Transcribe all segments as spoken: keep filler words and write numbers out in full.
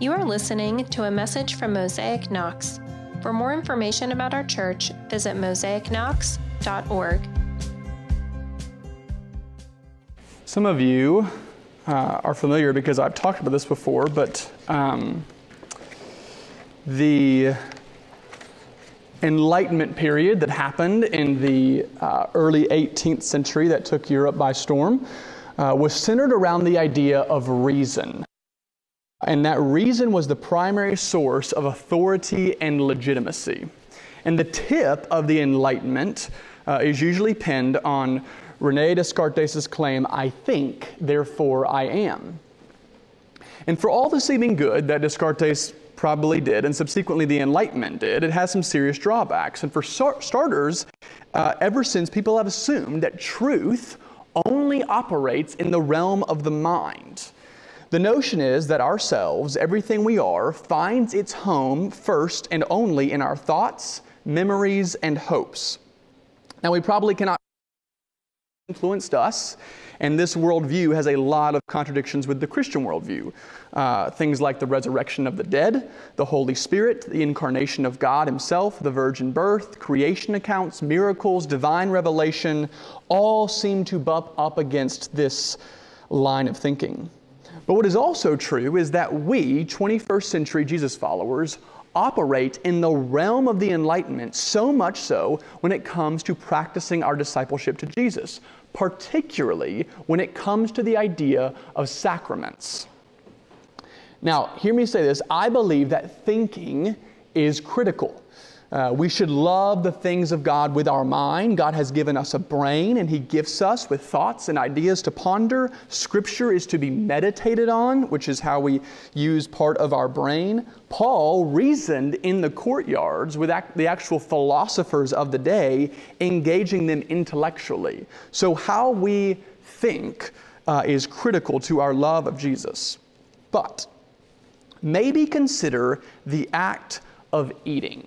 You are listening to a message from Mosaic Knox. For more information about our church, visit mosaic knox dot org. Some of you uh, are familiar because I've talked about this before, but um, the Enlightenment period that happened in the uh, early eighteenth century that took Europe by storm uh, was centered around the idea of reason. And that reason was the primary source of authority and legitimacy. And the tip of the Enlightenment uh, is usually pinned on Rene Descartes' claim, "I think, therefore I am." And for all the seeming good that Descartes probably did, and subsequently the Enlightenment did, it has some serious drawbacks. And for start- starters, uh, ever since, people have assumed that truth only operates in the realm of the mind. The notion is that ourselves, everything we are, finds its home first and only in our thoughts, memories, and hopes. Now, we probably cannot influenced us, and this worldview has a lot of contradictions with the Christian worldview. Uh, things like the resurrection of the dead, the Holy Spirit, the incarnation of God Himself, the virgin birth, creation accounts, miracles, divine revelation, all seem to bump up against this line of thinking. But what is also true is that we, twenty-first century Jesus followers, operate in the realm of the Enlightenment, so much so when it comes to practicing our discipleship to Jesus, particularly when it comes to the idea of sacraments. Now, hear me say this. I believe that thinking is critical. Uh, we should love the things of God with our mind. God has given us a brain, and He gifts us with thoughts and ideas to ponder. Scripture is to be meditated on, which is how we use part of our brain. Paul reasoned in the courtyards with ac- the actual philosophers of the day, engaging them intellectually. So how we think uh, is critical to our love of Jesus. But maybe consider the act of eating.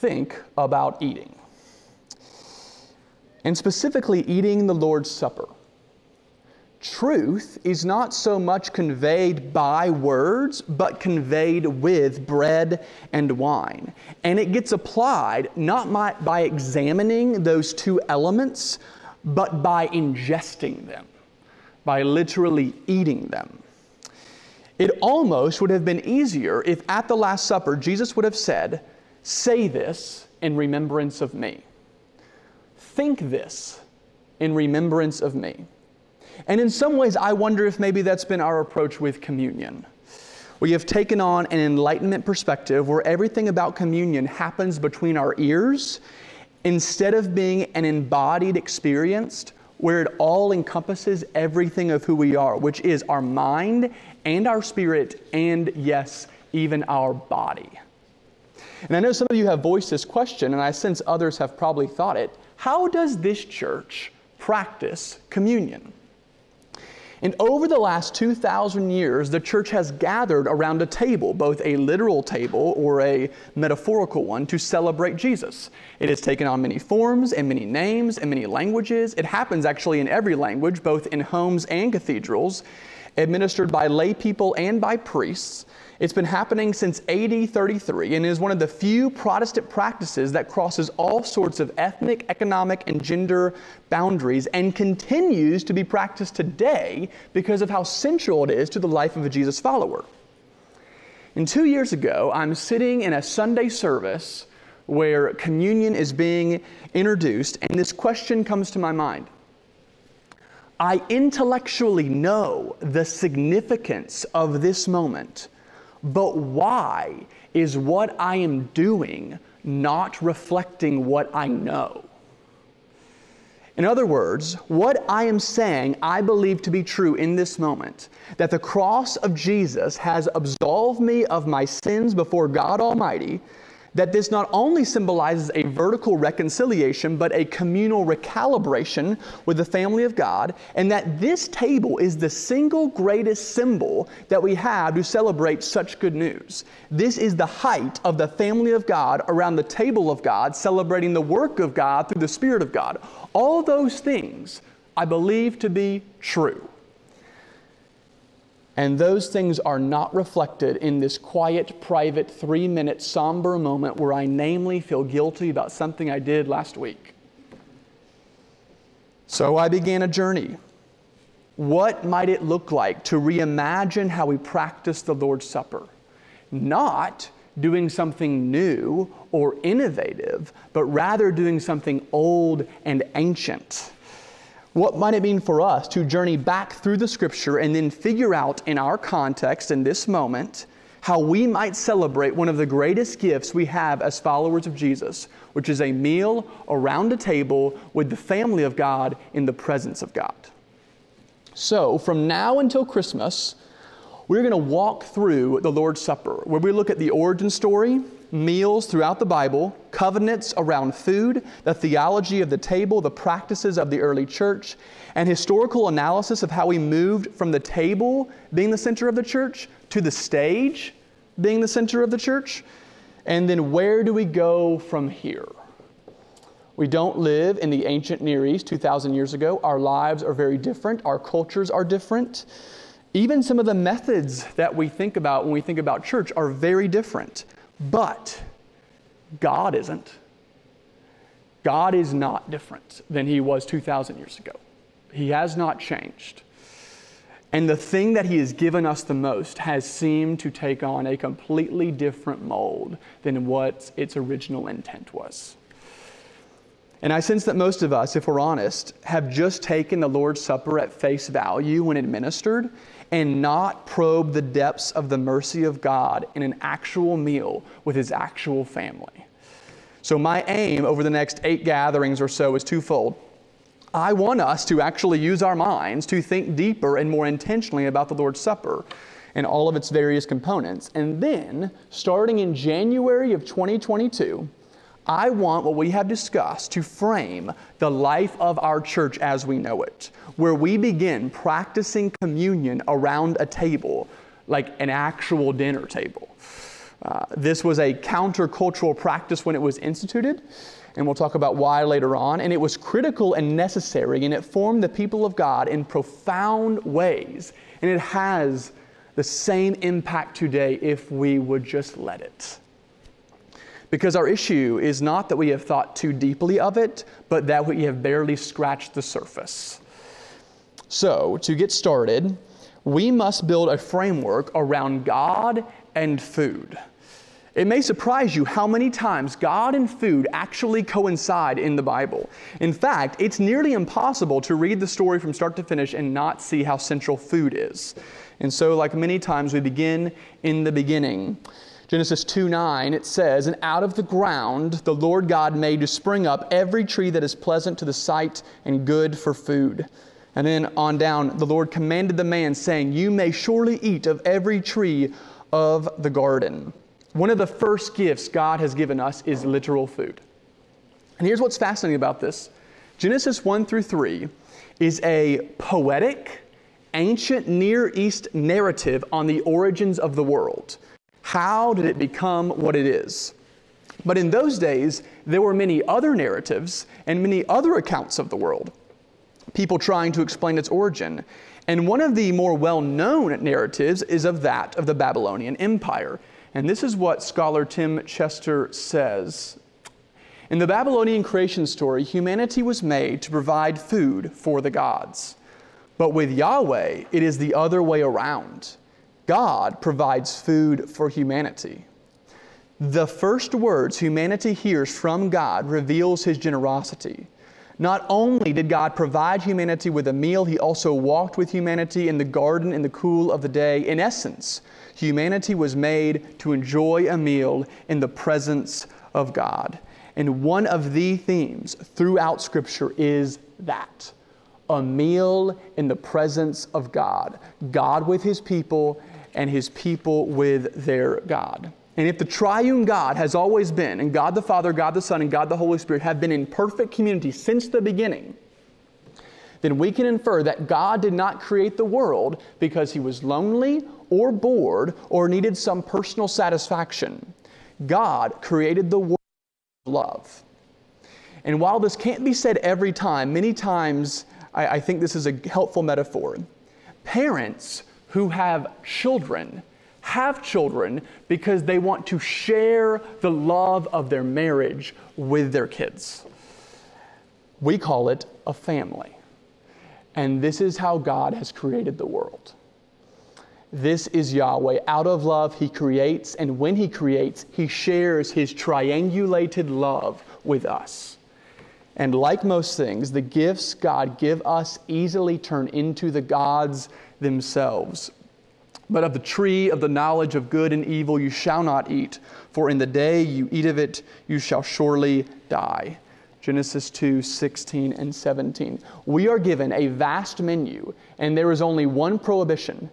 Think about eating, and specifically eating the Lord's Supper. Truth is not so much conveyed by words, but conveyed with bread and wine. And it gets applied not by examining those two elements, but by ingesting them, by literally eating them. It almost would have been easier if at the Last Supper Jesus would have said, "Say this in remembrance of me. Think this in remembrance of me." And in some ways, I wonder if maybe that's been our approach with communion. We have taken on an Enlightenment perspective where everything about communion happens between our ears instead of being an embodied experience where it all encompasses everything of who we are, which is our mind and our spirit and, yes, even our body. And I know some of you have voiced this question, and I sense others have probably thought it. How does this church practice communion? And over the last two thousand years, the church has gathered around a table, both a literal table or a metaphorical one, to celebrate Jesus. It has taken on many forms and many names and many languages. It happens actually in every language, both in homes and cathedrals, administered by lay people and by priests. It's been happening since A D thirty-three and is one of the few Protestant practices that crosses all sorts of ethnic, economic, and gender boundaries and continues to be practiced today because of how central it is to the life of a Jesus follower. And two years ago, I'm sitting in a Sunday service where communion is being introduced, and this question comes to my mind. I intellectually know the significance of this moment, but why is what I am doing not reflecting what I know? In other words, what I am saying I believe to be true in this moment, that the cross of Jesus has absolved me of my sins before God Almighty, that this not only symbolizes a vertical reconciliation, but a communal recalibration with the family of God, and that this table is the single greatest symbol that we have to celebrate such good news. This is the height of the family of God around the table of God, celebrating the work of God through the Spirit of God. All those things I believe to be true. And those things are not reflected in this quiet, private, three-minute, somber moment where I namely feel guilty about something I did last week. So I began a journey. What might it look like to reimagine how we practice the Lord's Supper? Not doing something new or innovative, but rather doing something old and ancient. What might it mean for us to journey back through the Scripture and then figure out in our context, in this moment, how we might celebrate one of the greatest gifts we have as followers of Jesus, which is a meal around a table with the family of God in the presence of God. So, from now until Christmas, we're going to walk through the Lord's Supper, where we look at the origin story, meals throughout the Bible, covenants around food, the theology of the table, the practices of the early church, and historical analysis of how we moved from the table being the center of the church to the stage being the center of the church. And then where do we go from here? We don't live in the ancient Near East two thousand years ago. Our lives are very different. Our cultures are different. Even some of the methods that we think about when we think about church are very different. But God isn't. God is not different than He was two thousand years ago. He has not changed. And the thing that He has given us the most has seemed to take on a completely different mold than what its original intent was. And I sense that most of us, if we're honest, have just taken the Lord's Supper at face value when administered and not probed the depths of the mercy of God in an actual meal with His actual family. So my aim over the next eight gatherings or so is twofold. I want us to actually use our minds to think deeper and more intentionally about the Lord's Supper and all of its various components. And then, starting in January of twenty twenty-two, I want what we have discussed to frame the life of our church as we know it, where we begin practicing communion around a table, like an actual dinner table. Uh, this was a countercultural practice when it was instituted, and we'll talk about why later on, and it was critical and necessary, and it formed the people of God in profound ways, and it has the same impact today if we would just let it. Because our issue is not that we have thought too deeply of it, but that we have barely scratched the surface. So, to get started, we must build a framework around God and food. It may surprise you how many times God and food actually coincide in the Bible. In fact, it's nearly impossible to read the story from start to finish and not see how central food is. And so, like many times, we begin in the beginning. Genesis two nine, it says, "And out of the ground the Lord God made to spring up every tree that is pleasant to the sight and good for food." And then on down, the Lord commanded the man, saying, "You may surely eat of every tree of the garden." One of the first gifts God has given us is literal food. And here's what's fascinating about this. Genesis one through three is a poetic, ancient Near East narrative on the origins of the world. How did it become what it is? But in those days, there were many other narratives and many other accounts of the world, people trying to explain its origin. And one of the more well-known narratives is of that of the Babylonian Empire. And this is what scholar Tim Chester says. "In the Babylonian creation story, humanity was made to provide food for the gods. But with Yahweh, it is the other way around. God provides food for humanity. The first words humanity hears from God reveals His generosity. Not only did God provide humanity with a meal, He also walked with humanity in the garden in the cool of the day. In essence, humanity was made to enjoy a meal in the presence of God." And one of the themes throughout Scripture is that. A meal in the presence of God. God with His people, and His people with their God. And if the triune God has always been, and God the Father, God the Son, and God the Holy Spirit have been in perfect community since the beginning, then we can infer that God did not create the world because He was lonely or bored or needed some personal satisfaction. God created the world with love. And while this can't be said every time, many times I, I think this is a helpful metaphor. Parents who have children have children because they want to share the love of their marriage with their kids. We call it a family. And this is how God has created the world. This is Yahweh. Out of love, He creates, and when He creates, He shares His triangulated love with us. And like most things, the gifts God gives us easily turn into the gods themselves. But of the tree of the knowledge of good and evil you shall not eat, for in the day you eat of it, you shall surely die. Genesis two, sixteen and seventeen. We are given a vast menu, and there is only one prohibition,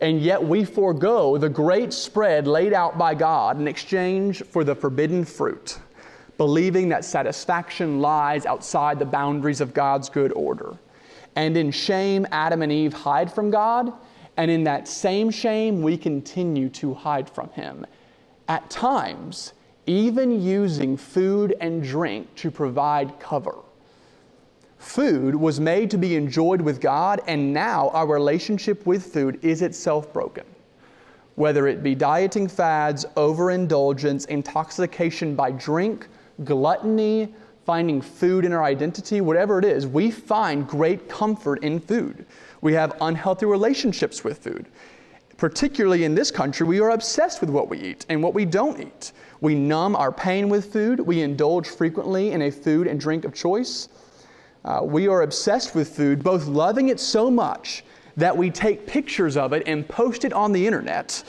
and yet we forego the great spread laid out by God in exchange for the forbidden fruit, believing that satisfaction lies outside the boundaries of God's good order. And in shame, Adam and Eve hide from God, and in that same shame, we continue to hide from Him. At times, even using food and drink to provide cover. Food was made to be enjoyed with God, and now our relationship with food is itself broken. Whether it be dieting fads, overindulgence, intoxication by drink, gluttony, finding food in our identity, whatever it is, we find great comfort in food. We have unhealthy relationships with food. Particularly in this country, we are obsessed with what we eat and what we don't eat. We numb our pain with food. We indulge frequently in a food and drink of choice. Uh, we are obsessed with food, both loving it so much that we take pictures of it and post it on the internet,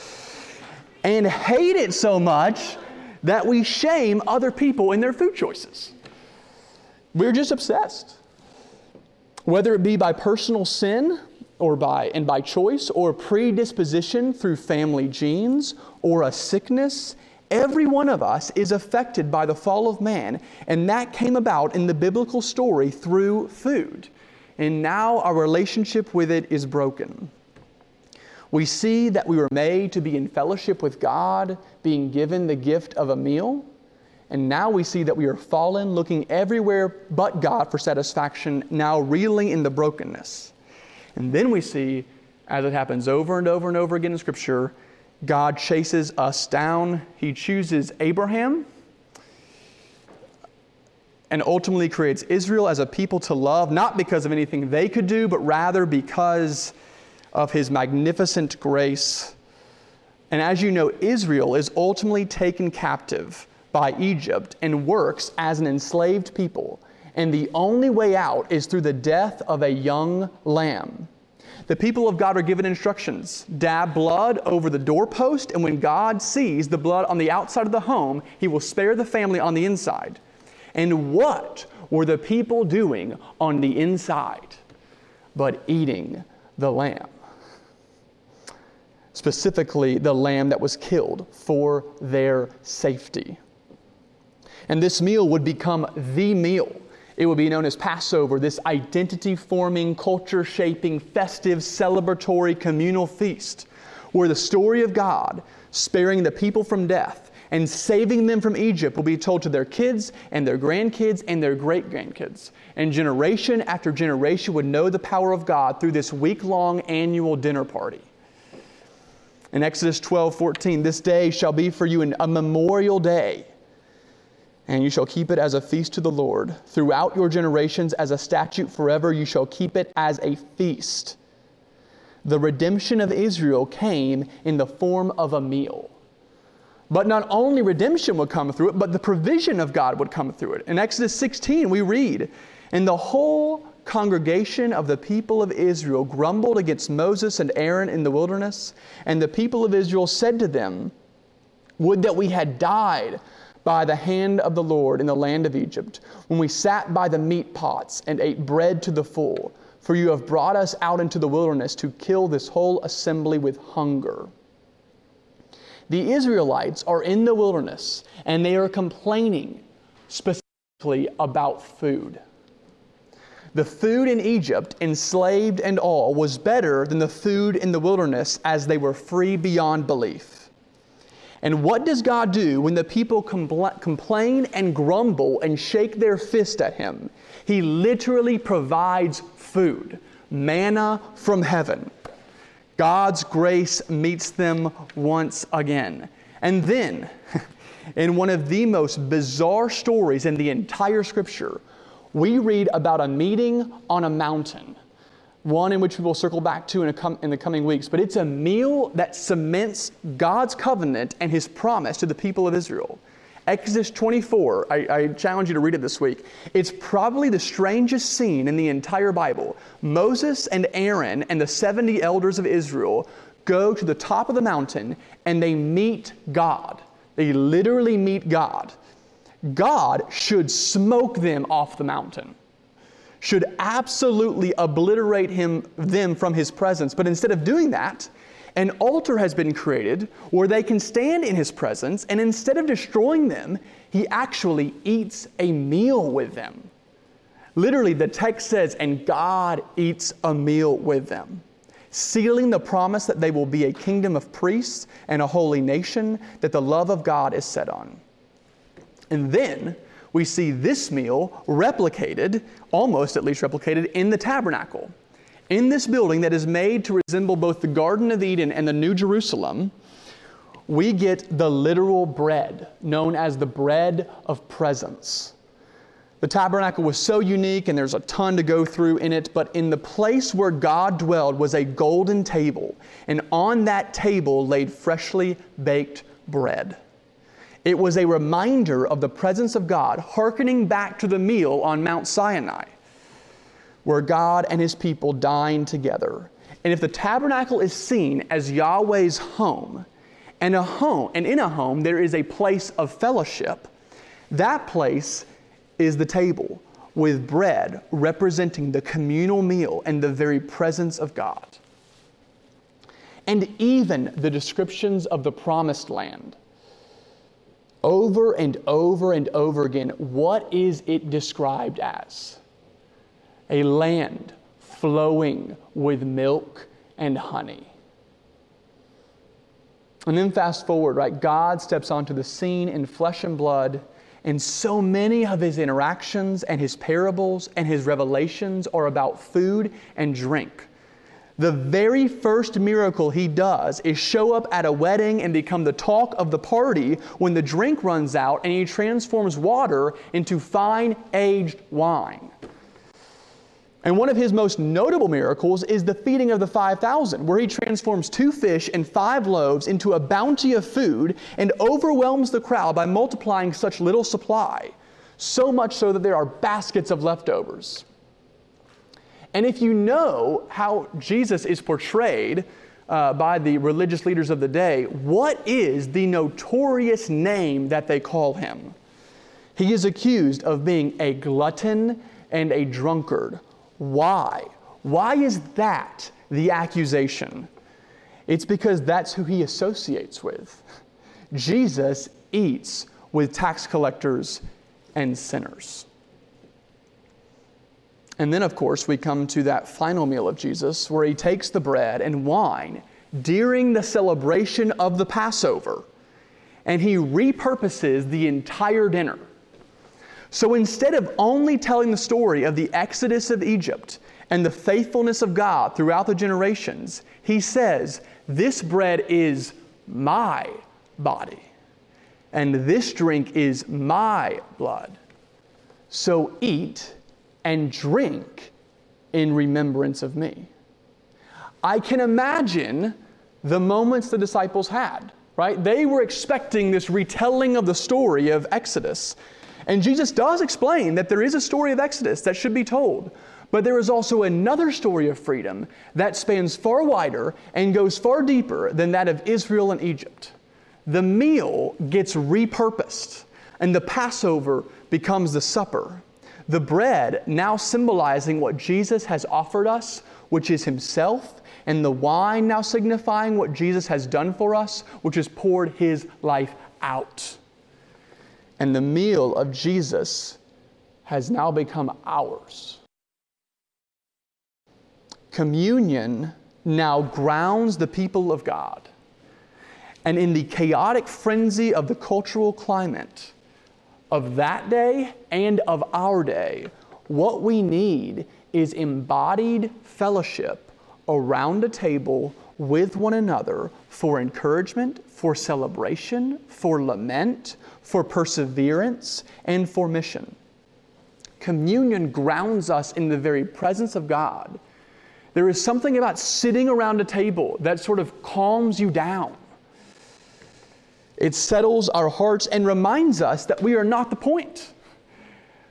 and hate it so much that we shame other people in their food choices. We're just obsessed. Whether it be by personal sin or by and by choice or predisposition through family genes or a sickness, every one of us is affected by the fall of man, and that came about in the biblical story through food. And now our relationship with it is broken. We see that we were made to be in fellowship with God, being given the gift of a meal. And now we see that we are fallen, looking everywhere but God for satisfaction, now reeling in the brokenness. And then we see, as it happens over and over and over again in Scripture, God chases us down. He chooses Abraham and ultimately creates Israel as a people to love, not because of anything they could do, but rather because of His magnificent grace. And as you know, Israel is ultimately taken captive by Egypt and works as an enslaved people, and the only way out is through the death of a young lamb. The people of God are given instructions. Dab blood over the doorpost, and when God sees the blood on the outside of the home, He will spare the family on the inside. And what were the people doing on the inside but eating the lamb? Specifically, the lamb that was killed for their safety. And this meal would become the meal. It would be known as Passover, this identity-forming, culture-shaping, festive, celebratory, communal feast, where the story of God sparing the people from death and saving them from Egypt will be told to their kids and their grandkids and their great-grandkids. And generation after generation would know the power of God through this week-long annual dinner party. In Exodus twelve fourteen, this day shall be for you a memorial day, and you shall keep it as a feast to the Lord. Throughout your generations, as a statute forever, you shall keep it as a feast. The redemption of Israel came in the form of a meal. But not only redemption would come through it, but the provision of God would come through it. In Exodus sixteen, we read, "And the whole congregation of the people of Israel grumbled against Moses and Aaron in the wilderness. And the people of Israel said to them, 'Would that we had died by the hand of the Lord in the land of Egypt, when we sat by the meat pots and ate bread to the full, for you have brought us out into the wilderness to kill this whole assembly with hunger.'" The Israelites are in the wilderness, and they are complaining specifically about food. The food in Egypt, enslaved and all, was better than the food in the wilderness, as they were free beyond belief. And what does God do when the people compl- complain and grumble and shake their fist at Him? He literally provides food, manna from heaven. God's grace meets them once again. And then, in one of the most bizarre stories in the entire Scripture, we read about a meeting on a mountain, one in which we will circle back to in, a com in the coming weeks. But it's a meal that cements God's covenant and His promise to the people of Israel. Exodus twenty-four, I, I challenge you to read it this week. It's probably the strangest scene in the entire Bible. Moses and Aaron and the seventy elders of Israel go to the top of the mountain and they meet God. They literally meet God. God should smoke them off the mountain, should absolutely obliterate him, them from His presence. But instead of doing that, an altar has been created where they can stand in His presence, and instead of destroying them, He actually eats a meal with them. Literally, the text says, and God eats a meal with them, sealing the promise that they will be a kingdom of priests and a holy nation that the love of God is set on. And then we see this meal replicated, almost at least replicated, in the tabernacle. In this building that is made to resemble both the Garden of Eden and the New Jerusalem, we get the literal bread known as the bread of presence. The tabernacle was so unique, and there's a ton to go through in it, but in the place where God dwelled was a golden table, and on that table laid freshly baked bread. It was a reminder of the presence of God, hearkening back to the meal on Mount Sinai, where God and His people dine together. And if the tabernacle is seen as Yahweh's home, and a home, and in a home there is a place of fellowship, that place is the table with bread representing the communal meal and the very presence of God. And even the descriptions of the promised land, over and over and over again, what is it described as? A land flowing with milk and honey. And then fast forward, right? God steps onto the scene in flesh and blood, and so many of His interactions and His parables and His revelations are about food and drink. The very first miracle He does is show up at a wedding and become the talk of the party when the drink runs out, and He transforms water into fine aged wine. And one of His most notable miracles is the feeding of the five thousand, where He transforms two fish and five loaves into a bounty of food and overwhelms the crowd by multiplying such little supply, so much so that there are baskets of leftovers. And if you know how Jesus is portrayed uh, by the religious leaders of the day, what is the notorious name that they call Him? He is accused of being a glutton and a drunkard. Why? Why is that the accusation? It's because that's who He associates with. Jesus eats with tax collectors and sinners. And then, of course, we come to that final meal of Jesus where He takes the bread and wine during the celebration of the Passover, and He repurposes the entire dinner. So instead of only telling the story of the exodus of Egypt and the faithfulness of God throughout the generations, He says, this bread is my body, and this drink is my blood. So eat and drink in remembrance of me. I can imagine the moments the disciples had, right? They were expecting this retelling of the story of Exodus. And Jesus does explain that there is a story of Exodus that should be told, but there is also another story of freedom that spans far wider and goes far deeper than that of Israel and Egypt. The meal gets repurposed, and the Passover becomes the supper. The bread now symbolizing what Jesus has offered us, which is Himself, and the wine now signifying what Jesus has done for us, which has poured His life out. And the meal of Jesus has now become ours. Communion now grounds the people of God. And in the chaotic frenzy of the cultural climate of that day and of our day, what we need is embodied fellowship around a table with one another for encouragement, for celebration, for lament, for perseverance, and for mission. Communion grounds us in the very presence of God. There is something about sitting around a table that sort of calms you down. It settles our hearts and reminds us that we are not the point,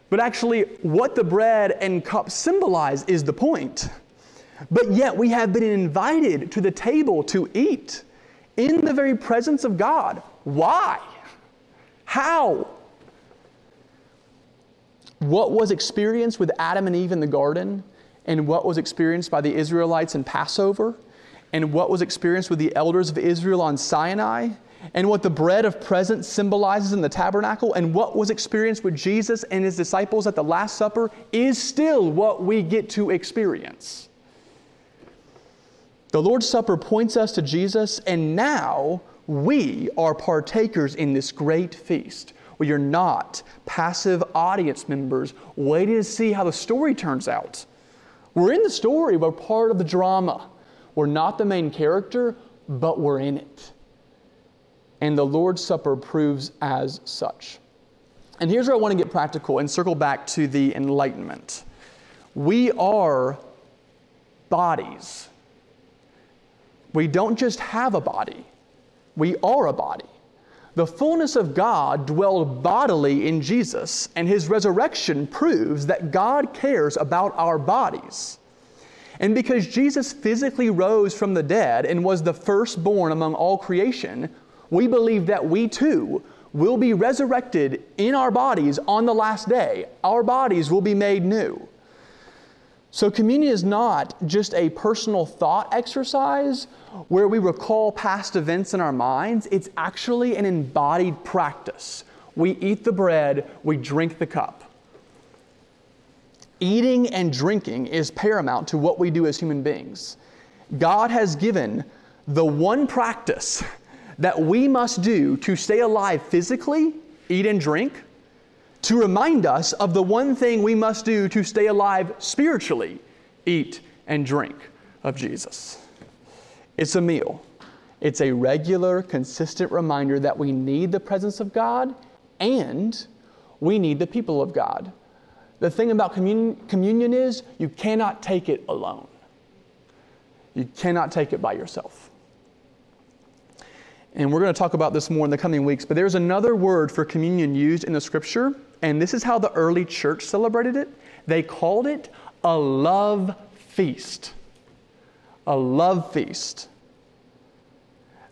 but actually what the bread and cup symbolize is the point. But yet we have been invited to the table to eat in the very presence of God. Why? How? What was experienced with Adam and Eve in the garden, and what was experienced by the Israelites in Passover, and what was experienced with the elders of Israel on Sinai, and what the bread of presence symbolizes in the tabernacle, and what was experienced with Jesus and his disciples at the Last Supper is still what we get to experience. The Lord's Supper points us to Jesus, and now we are partakers in this great feast. We are not passive audience members waiting to see how the story turns out. We're in the story, we're part of the drama. We're not the main character, but we're in it. And the Lord's Supper proves as such. And here's where I want to get practical and circle back to the Enlightenment. We are bodies. We don't just have a body. We are a body. The fullness of God dwelled bodily in Jesus, and his resurrection proves that God cares about our bodies. And because Jesus physically rose from the dead and was the firstborn among all creation, we believe that we too will be resurrected in our bodies on the last day. Our bodies will be made new. So communion is not just a personal thought exercise where we recall past events in our minds. It's actually an embodied practice. We eat the bread, we drink the cup. Eating and drinking is paramount to what we do as human beings. God has given the one practice that we must do to stay alive physically, eat and drink, to remind us of the one thing we must do to stay alive spiritually, eat and drink of Jesus. It's a meal. It's a regular, consistent reminder that we need the presence of God and we need the people of God. The thing about communion, communion is you cannot take it alone. You cannot take it by yourself. And we're going to talk about this more in the coming weeks, but there's another word for communion used in the Scripture, and this is how the early church celebrated it. They called it a love feast. A love feast.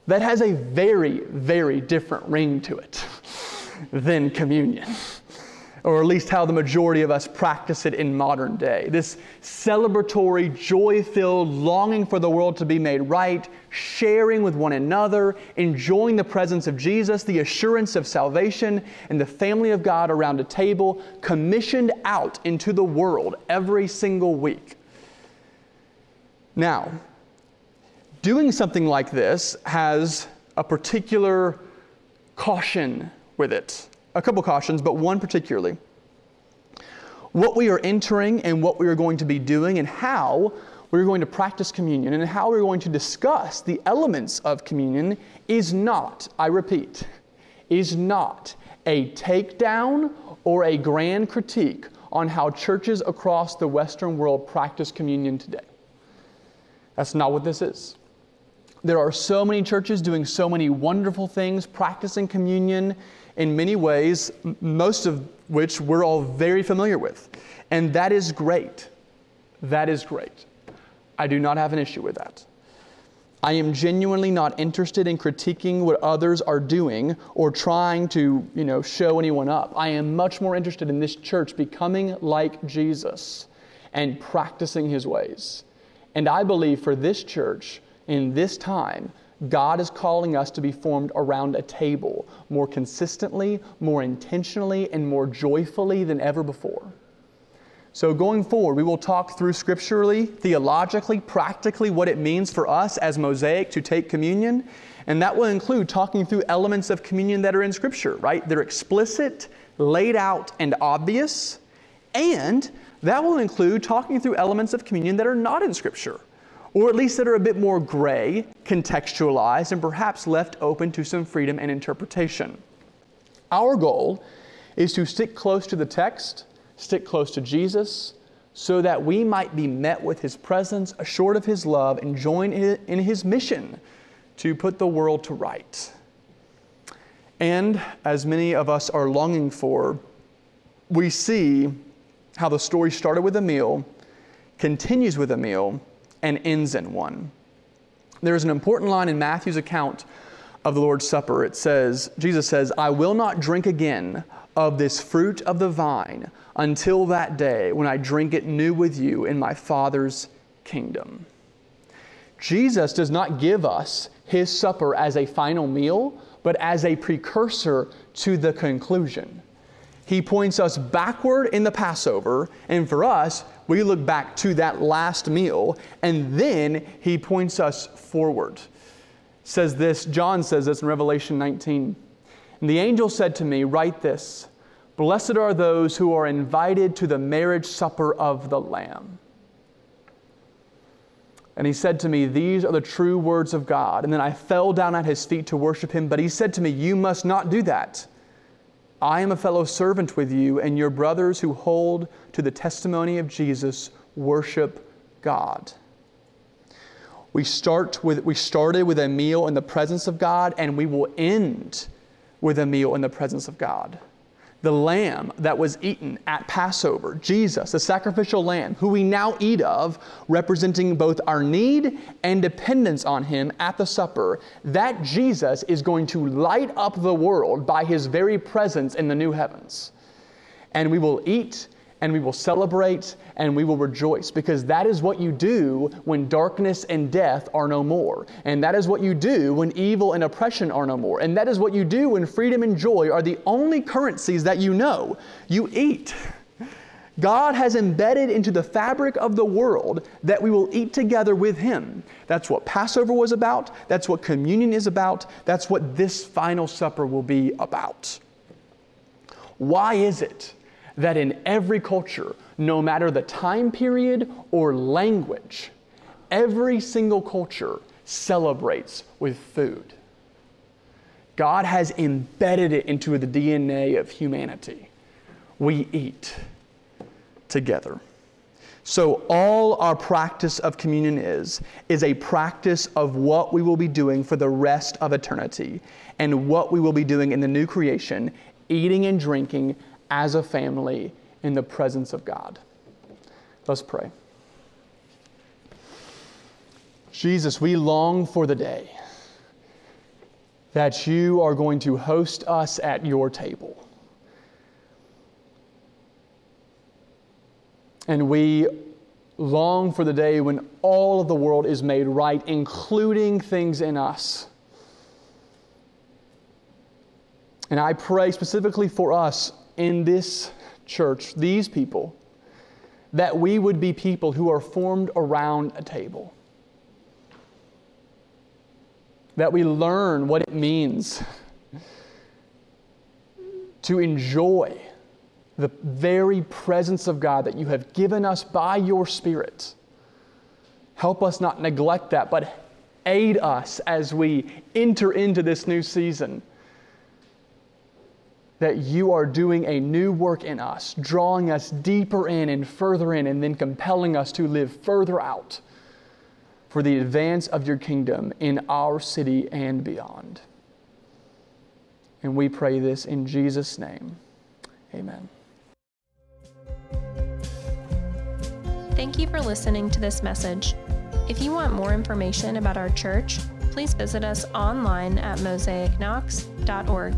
That has a very, very different ring to it than communion, or at least how the majority of us practice it in modern day. This celebratory, joy-filled, longing for the world to be made right, sharing with one another, enjoying the presence of Jesus, the assurance of salvation, and the family of God around a table, commissioned out into the world every single week. Now, doing something like this has a particular caution with it. A couple cautions, but one particularly. What we are entering and what we are going to be doing and how we're going to practice communion and how we're going to discuss the elements of communion is not, I repeat, is not a takedown or a grand critique on how churches across the Western world practice communion today. That's not what this is. There are so many churches doing so many wonderful things, practicing communion in many ways, most of which we're all very familiar with. And that is great. That is great. I do not have an issue with that. I am genuinely not interested in critiquing what others are doing or trying to, you know, show anyone up. I am much more interested in this church becoming like Jesus and practicing his ways. And I believe for this church, in this time, God is calling us to be formed around a table more consistently, more intentionally, and more joyfully than ever before. So going forward, we will talk through scripturally, theologically, practically what it means for us as Mosaic to take communion. And that will include talking through elements of communion that are in Scripture, right? They're explicit, laid out, and obvious. And that will include talking through elements of communion that are not in Scripture, or at least that are a bit more gray, contextualized, and perhaps left open to some freedom and interpretation. Our goal is to stick close to the text, stick close to Jesus, so that we might be met with his presence, assured of his love, and join in his mission to put the world to right. And as many of us are longing for, we see how the story started with a meal, continues with a meal, and ends in one. There is an important line in Matthew's account of the Lord's Supper. It says, Jesus says, "I will not drink again of this fruit of the vine until that day when I drink it new with you in my Father's kingdom." Jesus does not give us his supper as a final meal, but as a precursor to the conclusion. He points us backward in the Passover, and for us, we look back to that last meal, and then he points us forward. Says this, John says this in Revelation nineteen. "And the angel said to me, 'Write this, blessed are those who are invited to the marriage supper of the Lamb.' And he said to me, 'These are the true words of God.' And then I fell down at his feet to worship him, but he said to me, 'You must not do that. I am a fellow servant with you and your brothers who hold to the testimony of Jesus. Worship God.'" We start with, we started with a meal in the presence of God, and we will end with a meal in the presence of God. The lamb that was eaten at Passover, Jesus, the sacrificial lamb, who we now eat of, representing both our need and dependence on him at the supper, that Jesus is going to light up the world by his very presence in the new heavens. And we will eat, and we will celebrate, and we will rejoice, because that is what you do when darkness and death are no more. And that is what you do when evil and oppression are no more. And that is what you do when freedom and joy are the only currencies that you know. You eat. God has embedded into the fabric of the world that we will eat together with him. That's what Passover was about. That's what communion is about. That's what this final supper will be about. Why is it that in every culture, no matter the time period or language, every single culture celebrates with food? God has embedded it into the D N A of humanity. We eat together. So all our practice of communion is, is a practice of what we will be doing for the rest of eternity and what we will be doing in the new creation, eating and drinking as a family in the presence of God. Let's pray. Jesus, we long for the day that you are going to host us at your table. And we long for the day when all of the world is made right, including things in us. And I pray specifically for us, in this church, these people, that we would be people who are formed around a table. That we learn what it means to enjoy the very presence of God that you have given us by your Spirit. Help us not neglect that, but aid us as we enter into this new season, that you are doing a new work in us, drawing us deeper in and further in, and then compelling us to live further out for the advance of your kingdom in our city and beyond. And we pray this in Jesus' name. Amen. Thank you for listening to this message. If you want more information about our church, please visit us online at mosaic knox dot org.